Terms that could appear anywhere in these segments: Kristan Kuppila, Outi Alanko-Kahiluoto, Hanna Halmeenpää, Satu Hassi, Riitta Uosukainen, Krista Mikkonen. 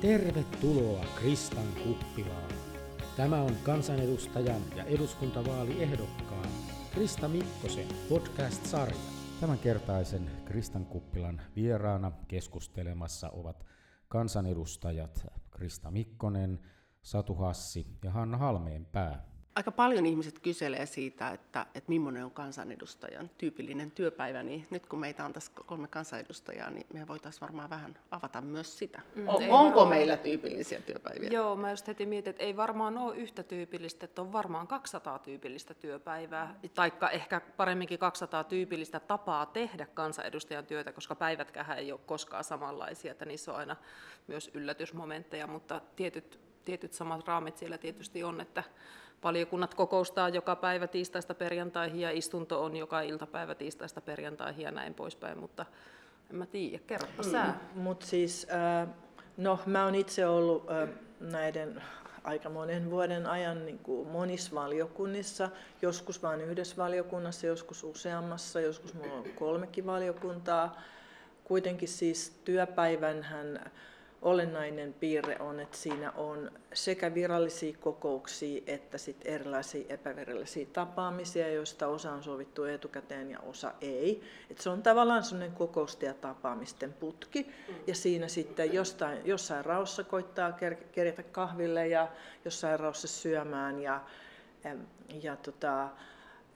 Tervetuloa Kristan Kuppilaan. Tämä on kansanedustajan ja eduskuntavaaliehdokkaan Krista Mikkosen podcast-sarja. Tämänkertaisen Kristan Kuppilan vieraana keskustelemassa ovat kansanedustajat Krista Mikkonen, Satu Hassi ja Hanna Halmeenpää. Aika paljon ihmiset kyselee siitä, että millainen on kansanedustajan tyypillinen työpäivä, niin nyt kun meitä on tässä 3 kansanedustajaa, niin me voitaisiin varmaan vähän avata myös sitä. Onko meillä tyypillisiä työpäiviä? Joo, mä just heti mietin, että ei varmaan ole yhtä tyypillistä, että on varmaan 200 tyypillistä työpäivää, taikka ehkä paremminkin 200 tyypillistä tapaa tehdä kansanedustajan työtä, koska päivätkähän ei ole koskaan samanlaisia, että niissä on aina myös yllätysmomentteja, mutta tietyt samat raamit siellä tietysti on, että valiokunnat kokoustaa joka päivä tiistaista perjantaihin ja istunto on joka iltapäivä tiistaista perjantaihin ja näin poispäin, mutta en mä tiedä, kerropa sä. Mutta siis, mä oon itse ollut näiden aika monen vuoden ajan niin kuin monissa valiokunnissa, joskus vain yhdessä valiokunnassa, joskus useammassa, joskus mulla on 3 valiokuntaa. Kuitenkin siis työpäivänhän olennainen piirre on, että siinä on sekä virallisia kokouksia että sit erilaisia epävirallisia tapaamisia, joista osa on sovittu etukäteen ja osa ei. Et se on tavallaan sellainen kokousten ja tapaamisten putki, ja siinä sitten jossain raussa koittaa kerätä kahville ja jossain raussa syömään.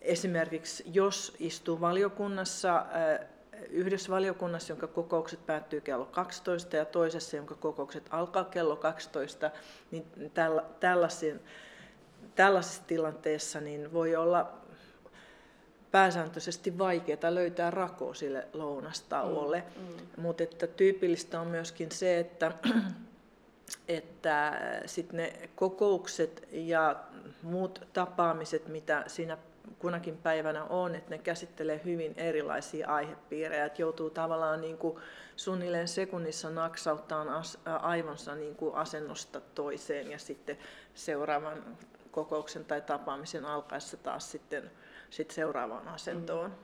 Esimerkiksi jos istuu valiokunnassa, yhdessä valiokunnassa, jonka kokoukset päättyy kello 12 ja toisessa, jonka kokoukset alkaa kello 12, niin tällaisessa tilanteessa niin voi olla pääsääntöisesti vaikeaa löytää rakoa sille lounastauolle. Mutta että tyypillistä on myöskin se, että sit ne kokoukset ja muut tapaamiset, mitä siinä kunakin päivänä on, että ne käsittelee hyvin erilaisia aihepiirejä, että joutuu tavallaan niin kuin suunnilleen sekunnissa naksauttaan aivonsa niin kuin asennosta toiseen ja sitten seuraavan kokouksen tai tapaamisen alkaessa taas sitten seuraavaan asentoon.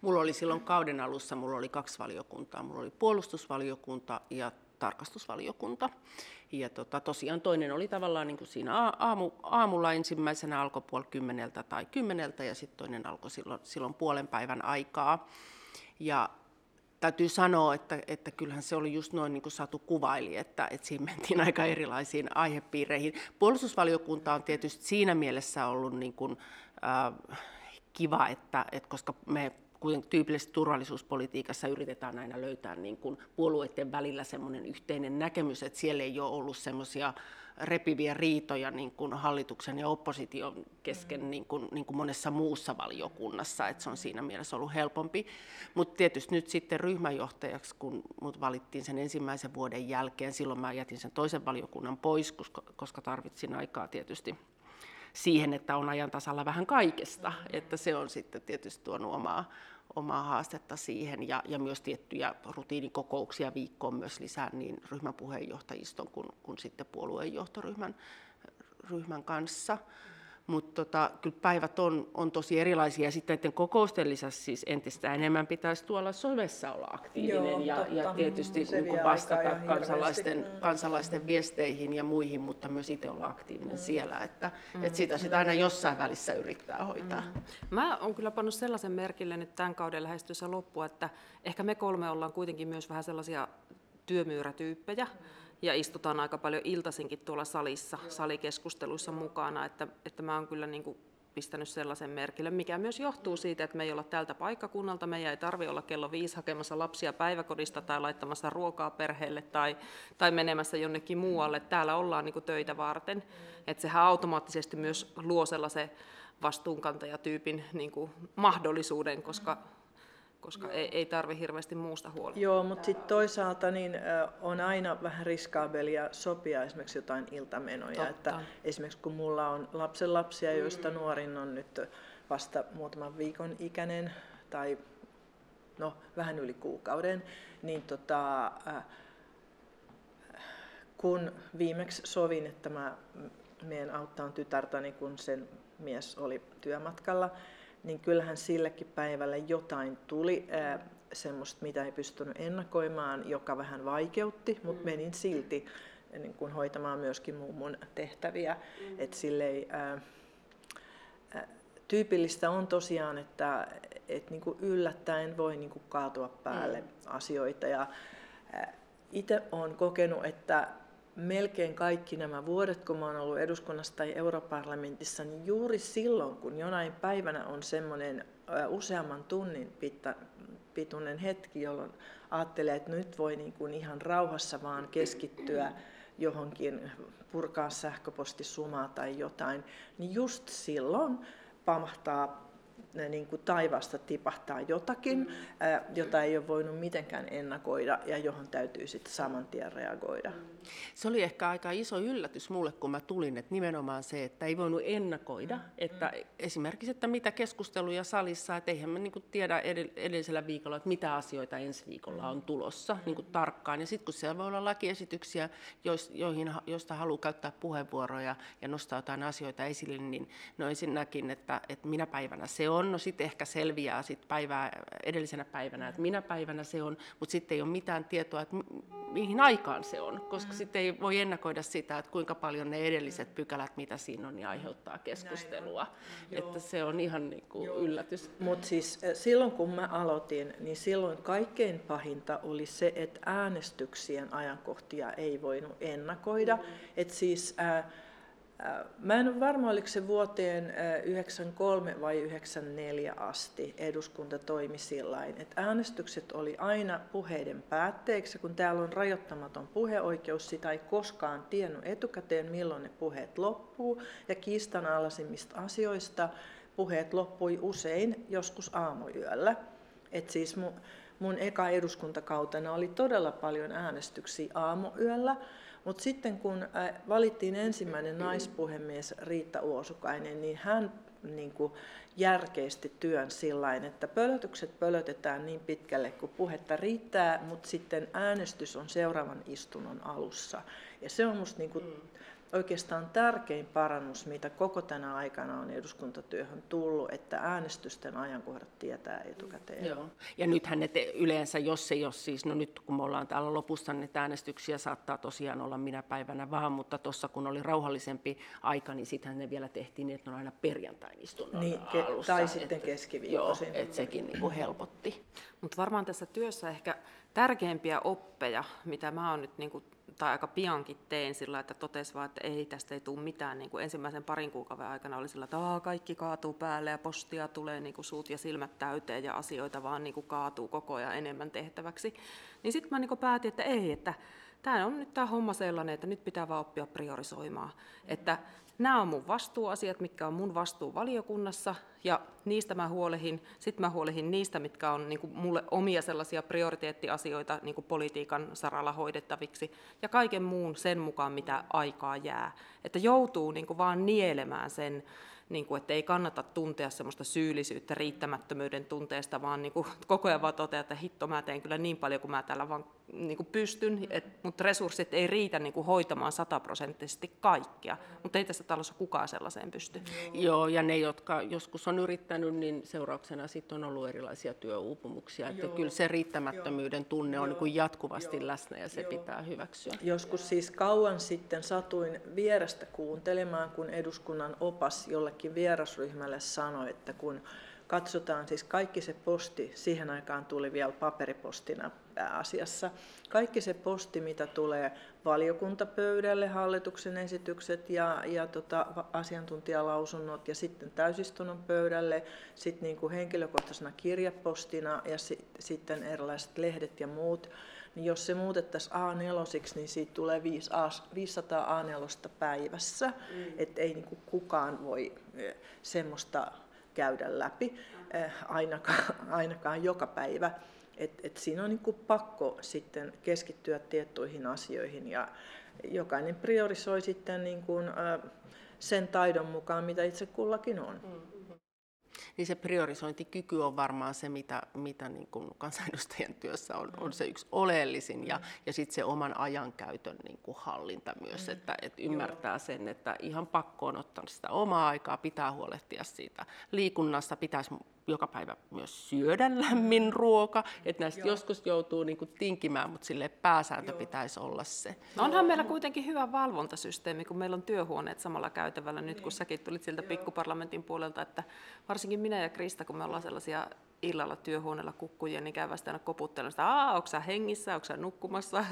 Mulla oli silloin kauden alussa, mulla oli 2 valiokuntaa, mulla oli puolustusvaliokunta ja tarkastusvaliokunta. Ja tosiaan toinen oli tavallaan niin kuin siinä aamulla ensimmäisenä alkoi 9:30 tai 10:00 ja sitten toinen alkoi silloin 14:30 aikaa. Ja täytyy sanoa, että kyllähän se oli just noin niin kuin Satu kuvaili, että siinä mentiin aika erilaisiin aihepiireihin. Puolustusvaliokunta on tietysti siinä mielessä ollut niin kuin, kiva, että koska me kuitenkin tyypillisesti turvallisuuspolitiikassa yritetään aina löytää niin kuin puolueiden välillä semmoinen yhteinen näkemys, että siellä ei ole ollut semmoisia repiviä riitoja niin kuin hallituksen ja opposition kesken niin kuin monessa muussa valiokunnassa, että se on siinä mielessä ollut helpompi. Mutta tietysti nyt sitten ryhmäjohtajaksi, kun mut valittiin sen ensimmäisen vuoden jälkeen, silloin mä jätin sen toisen valiokunnan pois, koska tarvitsin aikaa tietysti siihen, että on ajan tasalla vähän kaikesta, että se on sitten tietysti tuonut omaa haastetta siihen ja myös tiettyjä rutiinikokouksia viikkoon myös lisää niin ryhmän puheenjohtajiston kuin sitten puolueenjohtoryhmän kanssa. Mutta kyllä päivät on tosi erilaisia, ja sitten näiden kokousten lisäksi siis entistä enemmän pitäisi tuolla somessa olla aktiivinen. Joo, ja tietysti niin vastata kansalaisten viesteihin ja muihin, mutta myös itse olla aktiivinen siellä, että sitä aina jossain välissä yrittää hoitaa. Mä oon kyllä pannut sellaisen merkille nyt tämän kauden lähestyessä loppua, että ehkä me 3 ollaan kuitenkin myös vähän sellaisia työmyyrätyyppejä, ja istutaan aika paljon iltaisinkin tuolla salissa, salikeskusteluissa mukana, että mä oon kyllä niin kuin pistänyt sellaisen merkille, mikä myös johtuu siitä, että me ei olla tältä paikkakunnalta, meidän ei tarvitse olla kello 5 hakemassa lapsia päiväkodista tai laittamassa ruokaa perheelle tai menemässä jonnekin muualle. Täällä ollaan niin kuin töitä varten, että sehän automaattisesti myös luo sellaisen vastuunkantajatyypin niin kuin mahdollisuuden, koska ei tarvitse hirveästi muusta huolehtia. Joo, mutta sitten toisaalta niin on aina vähän riskaabelia sopia esimerkiksi jotain iltamenoja. Totta. Että esimerkiksi kun mulla on lapsenlapsia, joista nuorin on nyt vasta muutaman viikon ikäinen tai vähän yli kuukauden, niin kun viimeksi sovin, että mä menen auttaan tytärtäni, kun sen mies oli työmatkalla, niin kyllähän silläkin päivällä jotain tuli, semmoista, mitä ei pystynyt ennakoimaan, joka vähän vaikeutti, mutta menin silti niin kuin hoitamaan myöskin mummon tehtäviä. Et silleen, tyypillistä on tosiaan, että et niin kuin yllättäen voi niin kuin kaatua päälle asioita. Ja itse olen kokenut, että melkein kaikki nämä vuodet, kun olen ollut eduskunnassa tai europarlamentissa, niin juuri silloin, kun jonain päivänä on semmoinen useamman tunnin pituinen hetki, jolloin ajattelee, että nyt voi niin kuin ihan rauhassa vaan keskittyä johonkin, purkaa sähköpostisumaa tai jotain, niin just silloin pamahtaa, niin kuin taivaasta tipahtaa jotakin, jota ei ole voinut mitenkään ennakoida ja johon täytyy sitten saman tien reagoida. Se oli ehkä aika iso yllätys mulle, kun mä tulin, että nimenomaan se, että ei voinut ennakoida, että esimerkiksi, että mitä keskusteluja salissa, että eihän mä niin kuin tiedä edellisellä viikolla, että mitä asioita ensi viikolla on tulossa niin kuin tarkkaan, ja sitten kun siellä voi olla lakiesityksiä, joista haluaa käyttää puheenvuoroja ja nostaa jotain asioita esille, niin no ensinnäkin, että minä päivänä se on, no sitten ehkä selviää sit edellisenä päivänä, että minä päivänä se on, mutta sitten ei ole mitään tietoa, että mihin aikaan se on, koska sitten ei voi ennakoida sitä, että kuinka paljon ne edelliset pykälät, mitä siinä on, niin aiheuttaa keskustelua. Että se on ihan niin kuin yllätys. Mutta siis silloin, kun mä aloitin, niin silloin kaikkein pahinta oli se, että äänestyksien ajankohtia ei voinut ennakoida. Että siis... Mä en ole varma, oliko se vuoteen 1993 vai 1994 asti eduskunta toimi sillain, että äänestykset oli aina puheiden päätteeksi, kun täällä on rajoittamaton puheoikeus, sitä ei koskaan tiennyt etukäteen, milloin ne puheet loppuu, ja kiistanalaisimmista asioista puheet loppui usein joskus aamuyöllä. Et siis mun eka eduskuntakautena oli todella paljon äänestyksiä aamuyöllä, mutta sitten kun valittiin ensimmäinen naispuhemies Riitta Uosukainen, niin hän niin kuin järkeisti työn sillain, että pölötykset pölötetään niin pitkälle kuin puhetta riittää, mutta sitten äänestys on seuraavan istunnon alussa. Ja se on musta niin kuin oikeastaan tärkein parannus, mitä koko tänä aikana on eduskuntatyöhön tullut, että äänestysten ajankohdat tietää etukäteen. Joo. Ja nythän ne yleensä, jos ei ole siis, no nyt kun me ollaan täällä lopussa, niin äänestyksiä saattaa tosiaan olla minä päivänä vaan, mutta tuossa kun oli rauhallisempi aika, niin sittenhän ne vielä tehtiin, että ne on aina perjantain istunnon niin, alussa. Tai sitten keskiviikkoisin. Joo, että sekin niin kuin helpotti. Mutta varmaan tässä työssä ehkä tärkeimpiä oppeja, mitä mä oon nyt niin kuin tai aika piankin tein sillä, että totesin vaan, että ei tästä ei tule mitään. Niin kuin ensimmäisen parin kuukauden aikana oli sillä, että kaikki kaatuu päälle ja postia tulee niin kuin suut ja silmät täyteen ja asioita vaan niin kuin kaatuu koko ajan enemmän tehtäväksi. Niin sitten mä niin kuin päätin, että ei, että tämä on nyt tämä homma sellainen, että nyt pitää vaan oppia priorisoimaan. Että nämä on mun vastuuasiat, mitkä on mun vastuuvaliokunnassa, ja niistä mä huolehin. Sitten mä huolehin niistä, mitkä on niin kuin mulle omia sellaisia prioriteettiasioita niin kuin politiikan saralla hoidettaviksi, ja kaiken muun sen mukaan, mitä aikaa jää. Että joutuu niin kuin vaan nielemään sen, niin kuin, että ei kannata tuntea semmoista syyllisyyttä riittämättömyyden tunteesta, vaan niin kuin koko ajan vaan toteaa, että hitto, mä teen kyllä niin paljon kuin mä täällä vaan niin kuin pystyn, mutta resurssit ei riitä niin kuin hoitamaan 100% kaikkia, mutta ei tässä talossa kukaan sellaiseen pysty. Joo, ja ne, jotka joskus on yrittänyt, niin seurauksena sitten on ollut erilaisia työuupumuksia, että kyllä se riittämättömyyden tunne on niin kuin jatkuvasti läsnä ja se pitää hyväksyä. Joskus siis kauan sitten satuin vierestä kuuntelemaan, kun eduskunnan opas jollekin vierasryhmälle sanoi, että kun katsotaan siis kaikki se posti, siihen aikaan tuli vielä paperipostina pääasiassa, kaikki se posti, mitä tulee valiokuntapöydälle, hallituksen esitykset ja asiantuntijalausunnot ja sitten täysistunnon pöydälle, sitten niin kuin henkilökohtaisena kirjapostina ja sitten erilaiset lehdet ja muut, niin jos se muutettaisiin A4-siksi, niin siitä tulee 500 A4 päivässä, että ei niin kuin kukaan voi semmoista käydä läpi, ainakaan joka päivä. Et siinä on niin kuin pakko sitten keskittyä tiettyihin asioihin ja jokainen priorisoi sitten niin kuin sen taidon mukaan, mitä itse kullakin on. niin se priorisointikyky on varmaan se, mitä niin kuin kansanedustajan työssä on se yksi oleellisin ja sitten se oman ajankäytön niin kuin hallinta myös, että ymmärtää sen, että ihan pakko on ottaa sitä omaa aikaa, pitää huolehtia siitä liikunnasta, pitäisi joka päivä myös syödä lämmin ruoka, että näistä joskus joutuu niin kuin tinkimään, mutta sille pääsääntö pitäisi olla se. No onhan meillä kuitenkin hyvä valvontasysteemi, kun meillä on työhuoneet samalla käytävällä nyt, kun säkin tulit siltä pikkuparlamentin puolelta, että varsinkin minä ja Krista, kun me ollaan sellaisia illalla työhuoneella kukkujia, niin käydään sitä aina koputtelemaan sitä, onko sä hengissä, onko sä nukkumassa,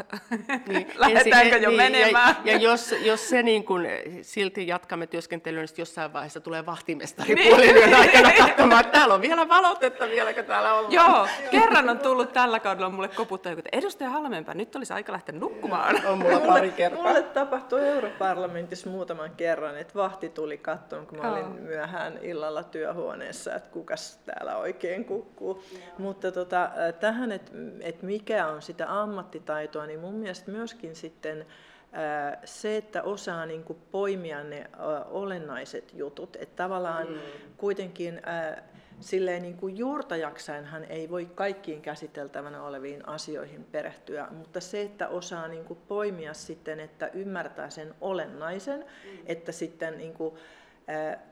niin, lähdetäänkö jo menemään. Ja jos se niin kun, silti jatkamme työskentelyä, niin jossain vaiheessa tulee vahtimestari puoliyön aikana katsomaan, että täällä on vielä valot, että vieläkö täällä ollaan. Joo, kerran on tullut tällä kaudella mulle koputtaa, että edustaja Halmeenpää, nyt olisi aika lähteä nukkumaan. Joo, on mulla pari kertaa. Mulle tapahtui europarlamentissa muutaman kerran, että vahti tuli kattoon, kun mä olin myöhään illalla työhuoneessa, että kukas täällä oikein Mutta tähän, että mikä on sitä ammattitaitoa, niin mun mielestä myöskin sitten se, että osaa niin kuin poimia ne olennaiset jutut. Että tavallaan kuitenkin silleen niin kuin juurtajaksainhan ei voi kaikkiin käsiteltävänä oleviin asioihin perehtyä, mutta se, että osaa niin kuin poimia sitten, että ymmärtää sen olennaisen, että sitten niin kuin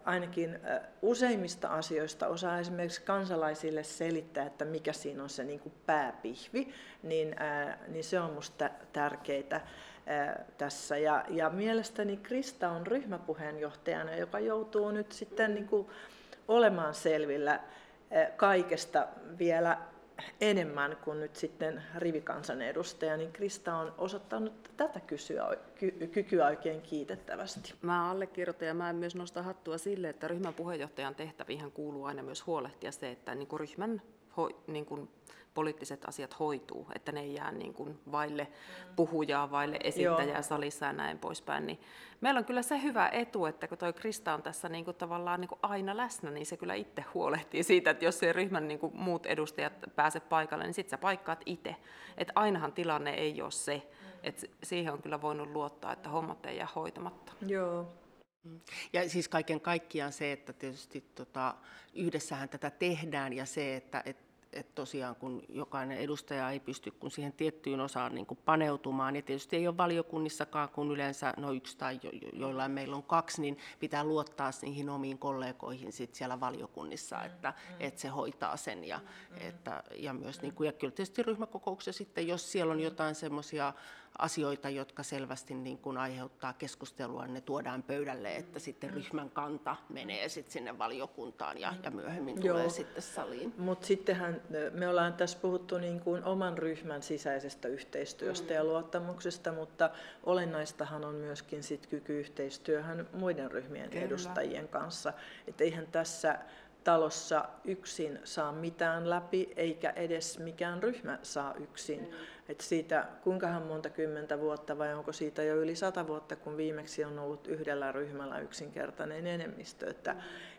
ainakin useimmista asioista osaa esimerkiksi kansalaisille selittää, että mikä siinä on se niin kuin pääpihvi, niin se on musta tärkeää tässä. Ja mielestäni Krista on ryhmäpuheenjohtajana, joka joutuu nyt sitten niin kuin olemaan selvillä kaikesta vielä enemmän kuin nyt sitten rivikansanedustaja, niin Krista on osoittanut tätä kykyä oikein kiitettävästi. Mä allekirjoitan ja mä en myös nosta hattua sille, että ryhmän puheenjohtajan tehtäviin kuuluu aina myös huolehtia se, että niin kuin ryhmän niin kuin poliittiset asiat hoituu, että ne ei jää niin kuin vaille puhujaa, vaille esittäjää salissa ja näin poispäin. Niin meillä on kyllä se hyvä etu, että kun toi Krista on tässä niin kuin tavallaan niin kuin aina läsnä, niin se kyllä itse huolehtii siitä, että jos ei ryhmän niin kuin muut edustajat pääse paikalle, niin sitten sä paikkaat itse. Että ainahan tilanne ei ole se, että siihen on kyllä voinut luottaa, että hommat ei jää hoitamatta. Joo. Ja siis kaiken kaikkiaan se, että tietysti yhdessähän tätä tehdään ja se, että tosiaan kun jokainen edustaja ei pysty kun siihen tiettyyn osaan niin kuin paneutumaan, ja tietysti ei ole valiokunnissakaan, kun yleensä yksi tai joillain meillä on kaksi, niin pitää luottaa niihin omiin kollegoihin sit siellä valiokunnissa, että se hoitaa sen. Ja kyllä tietysti ryhmäkokouksessa sitten, jos siellä on jotain semmoisia asioita, jotka selvästi niin kuin aiheuttaa keskustelua, niin ne tuodaan pöydälle, että sitten ryhmän kanta menee sitten sinne valiokuntaan ja myöhemmin tulee sitten saliin. Mutta sittenhän me ollaan tässä puhuttu niin kuin oman ryhmän sisäisestä yhteistyöstä ja luottamuksesta, mutta olennaistahan on myöskin sit kyky yhteistyöhön muiden ryhmien edustajien kanssa. Että eihän tässä talossa yksin saa mitään läpi, eikä edes mikään ryhmä saa yksin. Et siitä kuinkahan monta kymmentä vuotta vai onko siitä jo yli 100 vuotta, kun viimeksi on ollut yhdellä ryhmällä yksinkertainen enemmistö.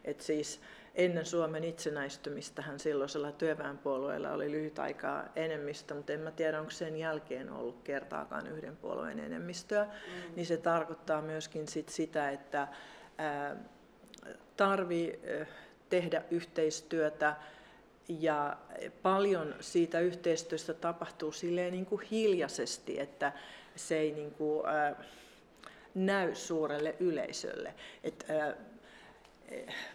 Et siis ennen Suomen itsenäistymistähän silloisella työväenpuolueella oli lyhyt aikaa enemmistö, mutta en mä tiedä, onko sen jälkeen ollut kertaakaan yhden puolueen enemmistöä. Niin se tarkoittaa myöskin sitä, että tarvii tehdä yhteistyötä ja paljon siitä yhteistyöstä tapahtuu silleen niin kuin hiljaisesti, että se ei niin kuin näy suurelle yleisölle.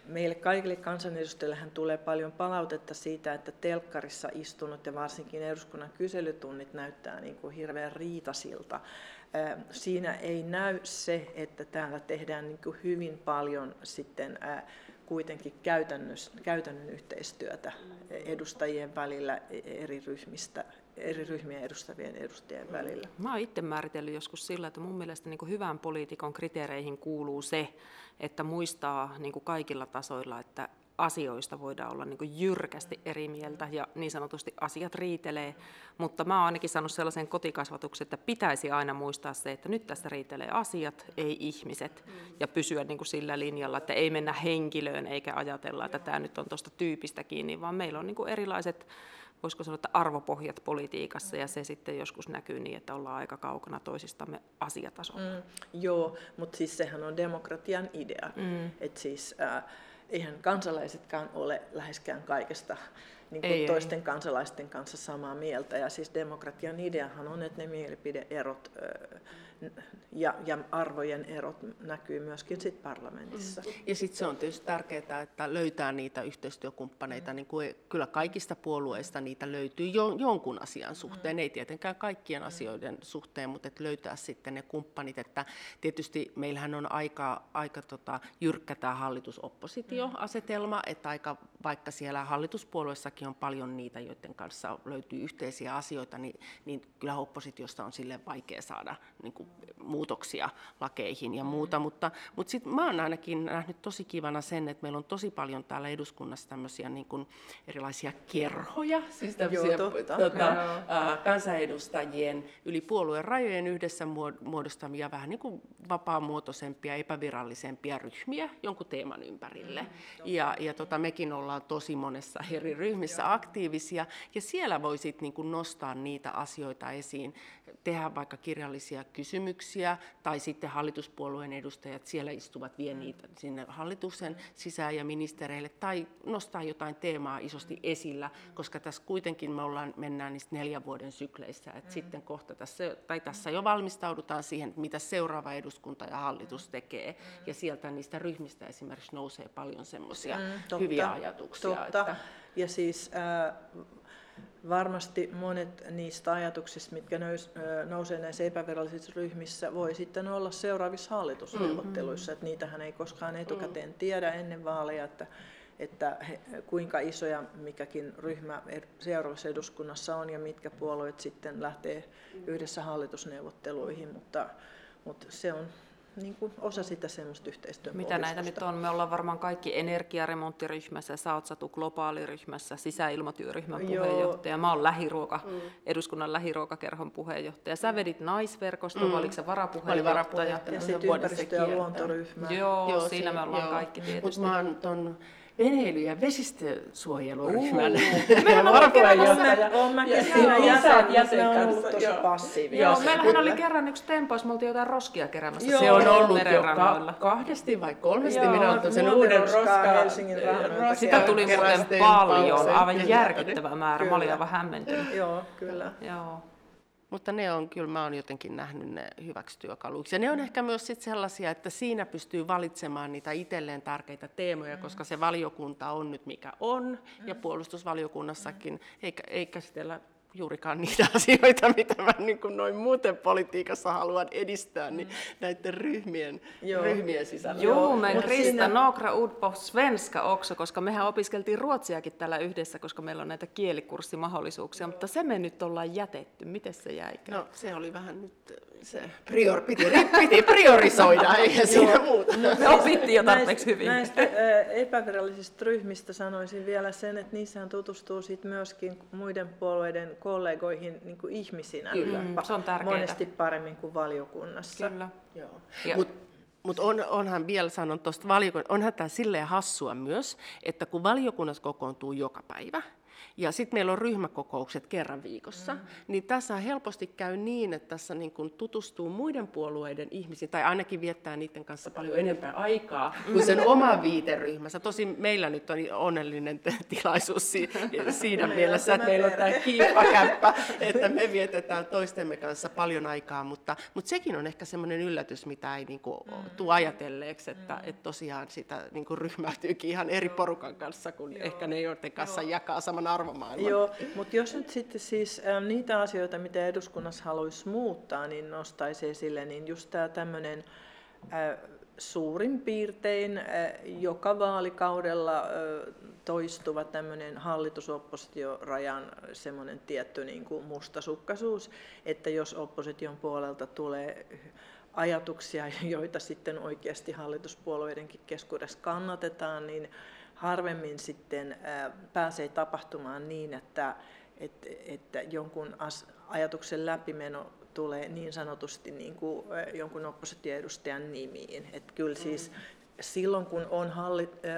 Meille kaikille kansanedustajillehan tulee paljon palautetta siitä, että telkkarissa istunut ja varsinkin eduskunnan kyselytunnit näyttää niin kuin hirveän riitasilta. Siinä ei näy se, että täällä tehdään niin kuin hyvin paljon sitten kuitenkin käytännön yhteistyötä edustajien välillä, eri ryhmien edustavien edustajien välillä. Mä oon itse määritellyt joskus sillä, että mun mielestä niin kuin hyvän poliitikon kriteereihin kuuluu se, että muistaa niin kuin kaikilla tasoilla, että asioista voidaan olla niin kuin jyrkästi eri mieltä ja niin sanotusti asiat riitelee, mutta mä oon ainakin saanut sellaisen kotikasvatuksen, että pitäisi aina muistaa se, että nyt tässä riitelee asiat, ei ihmiset, ja pysyä niin kuin sillä linjalla, että ei mennä henkilöön eikä ajatella, että tämä nyt on tuosta tyypistä kiinni, vaan meillä on niin kuin erilaiset, voisiko sanoa, että arvopohjat politiikassa, ja se sitten joskus näkyy niin, että ollaan aika kaukana toisistamme asiatasolla. Joo, mutta siis sehän on demokratian idea, että siis eihän kansalaisetkaan ole läheskään kaikesta niin kuin toisten kansalaisten kanssa samaa mieltä. Ja siis demokratian ideahan on, että ne mielipideerot ja arvojen erot näkyy myöskin sit parlamentissa. Ja sitten se on tietysti tärkeää, että löytää niitä yhteistyökumppaneita. Niin kuin kyllä kaikista puolueista niitä löytyy jonkun asian suhteen, ei tietenkään kaikkien asioiden suhteen, mutta että löytää sitten ne kumppanit. Että tietysti meillähän on aika jyrkkä tämä hallitus-oppositio-asetelma, että aika, vaikka siellä hallituspuolueessakin on paljon niitä, joiden kanssa löytyy yhteisiä asioita, niin kyllä oppositiosta on silleen vaikea saada niin kuin muutoksia lakeihin ja muuta, mutta sitten mä oon ainakin nähnyt tosi kivana sen, että meillä on tosi paljon täällä eduskunnassa tämmöisiä niin kuin erilaisia kerhoja, siis tämmöisiä kansanedustajien yli puolueen rajojen yhdessä muodostamia vähän niin kuin vapaamuotoisempia, epävirallisempia ryhmiä jonkun teeman ympärille. Ja mekin ollaan tosi monessa eri ryhmissä aktiivisia, ja siellä voi sitten niin kuin nostaa niitä asioita esiin, tehdä vaikka kirjallisia kysymyksiä, tai sitten hallituspuolueen edustajat siellä istuvat, vie niitä sinne hallituksen sisään ja ministereille, tai nostaa jotain teemaa isosti esillä, koska tässä kuitenkin me mennään niistä 4 vuoden sykleissä, että sitten kohta tässä jo valmistaudutaan siihen, mitä seuraava eduskunta ja hallitus tekee, ja sieltä niistä ryhmistä esimerkiksi nousee paljon semmoisia hyviä ajatuksia. Totta. Että... Ja siis varmasti monet niistä ajatuksista, mitkä nousee näissä epävirallisissa ryhmissä, voi sitten olla seuraavissa hallitusneuvotteluissa. Että niitähän ei koskaan etukäteen tiedä ennen vaaleja, että kuinka isoja mikäkin ryhmä seuraavassa eduskunnassa on ja mitkä puolueet sitten lähtee yhdessä hallitusneuvotteluihin, mutta se on... Niin kuin osa sitä semmoista yhteistyön mitä näitä nyt on? Me ollaan varmaan kaikki energiaremonttiryhmässä, sä oot Satu globaaliryhmässä, sisäilmatyöryhmän puheenjohtaja, mä oon eduskunnan lähiruokakerhon puheenjohtaja, sä vedit naisverkostoa, oliko sä varapuheenjohtaja? Ja sitten ympäristö- ja luontoryhmä. Joo, siinä me ollaan kaikki tietysti. Mutta mä oon ton veneily- ja vesistösuojeluryhmän varapuheenjohtaja. Olen mäkin siinä jäsen kanssa. Ollut tosi passiivia. Meillähän oli kerran yksi tempaus, me oltiin jotain roskia keräämässä. Se on ollut jo kahdesti vai kolmesti. Minä olen sen uuden Helsingin rannalta. Sitä tuli muuten paljon, aivan järkyttävä määrä. Mä olin aivan hämmentynyt. Joo, kyllä. Mutta ne on kyllä, mä oon jotenkin nähnyt ne hyväksi työkaluiksi. Ja ne on ehkä myös sit sellaisia, että siinä pystyy valitsemaan niitä itselleen tärkeitä teemoja, koska se valiokunta on nyt mikä on, ja puolustusvaliokunnassakin ei käsitellä juurikaan niitä asioita, mitä mä niin kuin noin muuten politiikassa haluan edistää, niin näiden ryhmien sisällä. Joo, me Krista några ord på svenska också, koska mehän opiskeltiin ruotsiakin täällä yhdessä, koska meillä on näitä kielikurssimahdollisuuksia, mutta se me nyt ollaan jätetty. Miten se jäikään? No, se oli vähän nyt, se piti priorisoida, eikä siinä muuta. No, me opittiin jo tarpeeksi hyvin. Näistä epävirallisista ryhmistä sanoisin vielä sen, että niissähän tutustuu sit myöskin muiden puolueiden kollegoihin niin kuin ihmisinä. Kyllä, se on tärkeää. Monesti paremmin kuin valiokunnassa. Kyllä. Joo. Mutta onhan vielä sanon tuosta onhan tämä silleen hassua myös, että kun valiokunnat kokoontuu joka päivä, ja sitten meillä on ryhmäkokoukset kerran viikossa, niin tässä helposti käy niin, että tässä niin kun tutustuu muiden puolueiden ihmisiin, tai ainakin viettää niiden kanssa paljon enempää aikaa kuin sen oma viiteryhmänsä. Tosin meillä nyt on onnellinen tilaisuus siinä mielessä, että meillä on tämä kiippakäppä, että me vietetään toistemme kanssa paljon aikaa, mutta sekin on ehkä semmoinen yllätys, mitä ei niin kuin tule ajatelleeksi, että tosiaan sitä niin kuin ryhmäytyykin ihan eri porukan kanssa, kun ehkä ne joiden kanssa jakaa saman arvomaailman. Joo, mutta jos nyt sitten siis niitä asioita, mitä eduskunnassa haluaisi muuttaa, niin nostaisi esille, niin just tämä tämmöinen suurin piirtein joka vaalikaudella toistuva tämmöinen hallitusoppositiorajan semmoinen tietty niin kuin mustasukkaisuus, että jos opposition puolelta tulee ajatuksia, joita sitten oikeasti hallituspuolueidenkin keskuudessa kannatetaan, niin harvemmin sitten pääsee tapahtumaan niin, että jonkun ajatuksen läpimeno tulee niin sanotusti niin kuin jonkun oppositioedustajan nimiin. Että kyllä siis silloin, kun on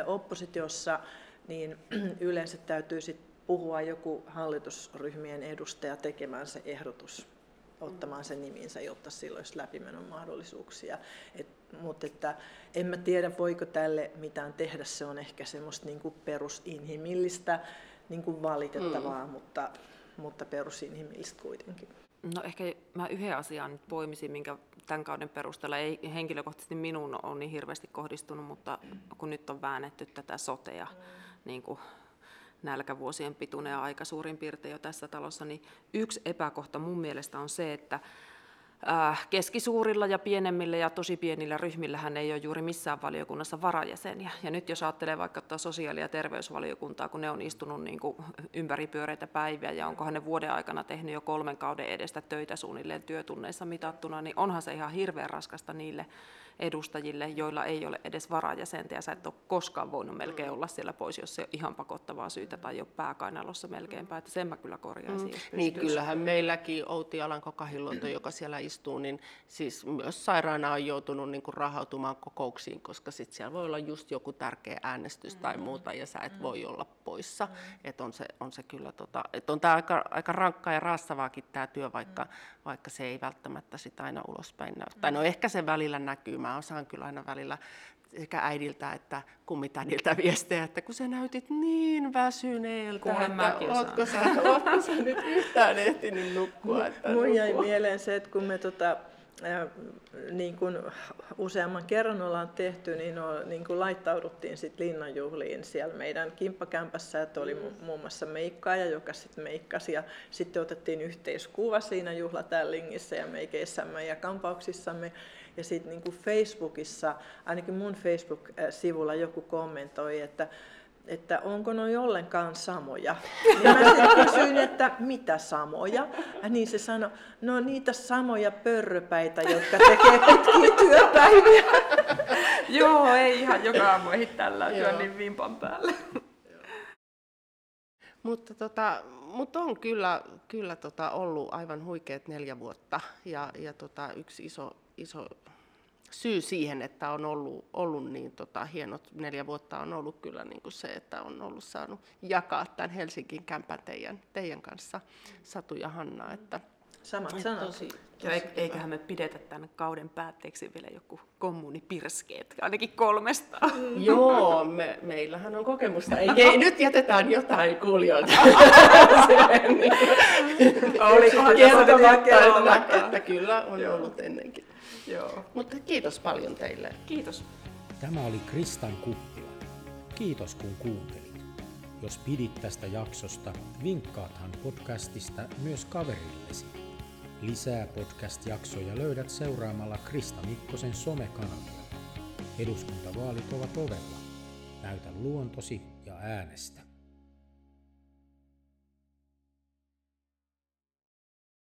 oppositiossa, niin yleensä täytyy sit puhua joku hallitusryhmien edustaja tekemänsä ehdotus. ottamaan sen niminsä, jotta sillä olisi läpimenon mahdollisuuksia. Mutta en mä tiedä, voiko tälle mitään tehdä, se on ehkä semmoista niinku perusinhimillistä niinku valitettavaa, mutta perusinhimillistä kuitenkin. No ehkä mä yhden asian nyt poimisin, minkä tämän kauden perusteella ei henkilökohtaisesti minun ole niin hirveästi kohdistunut, mutta kun nyt on väännetty tätä sotea, niin kuin nälkävuosien pituinen ja aika suurin piirtein jo tässä talossa, niin yksi epäkohta mun mielestä on se, että keskisuurilla ja pienemmillä ja tosi pienillä ryhmillähän ei ole juuri missään valiokunnassa varajäseniä. Ja nyt jos ajattelee vaikka tuota sosiaali- ja terveysvaliokuntaa, kun ne on istunut niin kuin ympäripyöreitä päiviä ja onkohan ne vuoden aikana tehnyt jo 3 kauden edestä töitä suunnilleen työtunneissa mitattuna, niin onhan se ihan hirveän raskasta niille edustajille, joilla ei ole edes varajäsentä ja sä et ole koskaan voinut melkein olla siellä pois, jos se on ihan pakottavaa syytä tai ei ole pääkainalossa melkeinpä, että sen mä kyllä korjaisin. Niin kyllähän meilläkin Outi Alanko-Kahiluoto, joka siellä istuu, niin siis myös sairaana on joutunut niin kuin rahautumaan kokouksiin, koska sit siellä voi olla just joku tärkeä äänestys tai muuta ja sä et voi olla poissa. Että on se kyllä, että on tää aika rankkaa ja raastavaakin tää työ, vaikka se ei välttämättä sit aina ulospäin näy. Tai no ehkä se välillä näkyy. Mä osaan kyllä aina välillä sekä äidiltä että kummitädiltä viestejä, että kun sä näytit niin väsyneeltä, että ootko sä nyt yhtään ehtinyt nukkua? Mun jäi mieleen se, että kun me niin kuin useamman kerran ollaan tehty, niin, niin kuin laittauduttiin sit linnanjuhliin siellä meidän kimppakämpässä, että oli muun muassa meikkaaja, joka sitten meikkasi ja sitten otettiin yhteiskuva siinä juhlatällingissä ja meikeissämme ja kampauksissamme ja sitten niin kuin Facebookissa, ainakin mun Facebook-sivulla joku kommentoi, että onko noi ollenkaan samoja. Ja mä sitten kysyin, että mitä samoja? Ja niin se sanoi, no niitä samoja pörröpäitä, jotka tekee pitkiä työpäiviä. Joo, ei ihan joka aamu ehdi tälläytyä niin vimpan päälle. Mutta on kyllä ollut aivan huikeat 4 vuotta ja yksi iso syy siihen, että on ollut niin hienot 4 vuotta on ollut kyllä niin kuin se, että on ollut saanut jakaa tämän Helsingin kämpän teidän kanssa, Satu ja Hanna. Että samat sanat. Eiköhän me pidetä tämän kauden päätteeksi vielä joku kommunipirskeet, ainakin 300. Joo, meillähän on kokemusta. Ei, nyt jätetään jotain kuulijoita. Olikohan että kyllä on ollut ennenkin. Joo. Mutta kiitos paljon teille. Kiitos. Tämä oli Kristan Kuppila. Kiitos kun kuuntelit. Jos pidit tästä jaksosta, vinkkaathan podcastista myös kaverillesi. Lisää podcast-jaksoja löydät seuraamalla Krista Mikkosen somekanavia. Eduskuntavaalit ovat ovella. Näytä luontosi ja äänestä.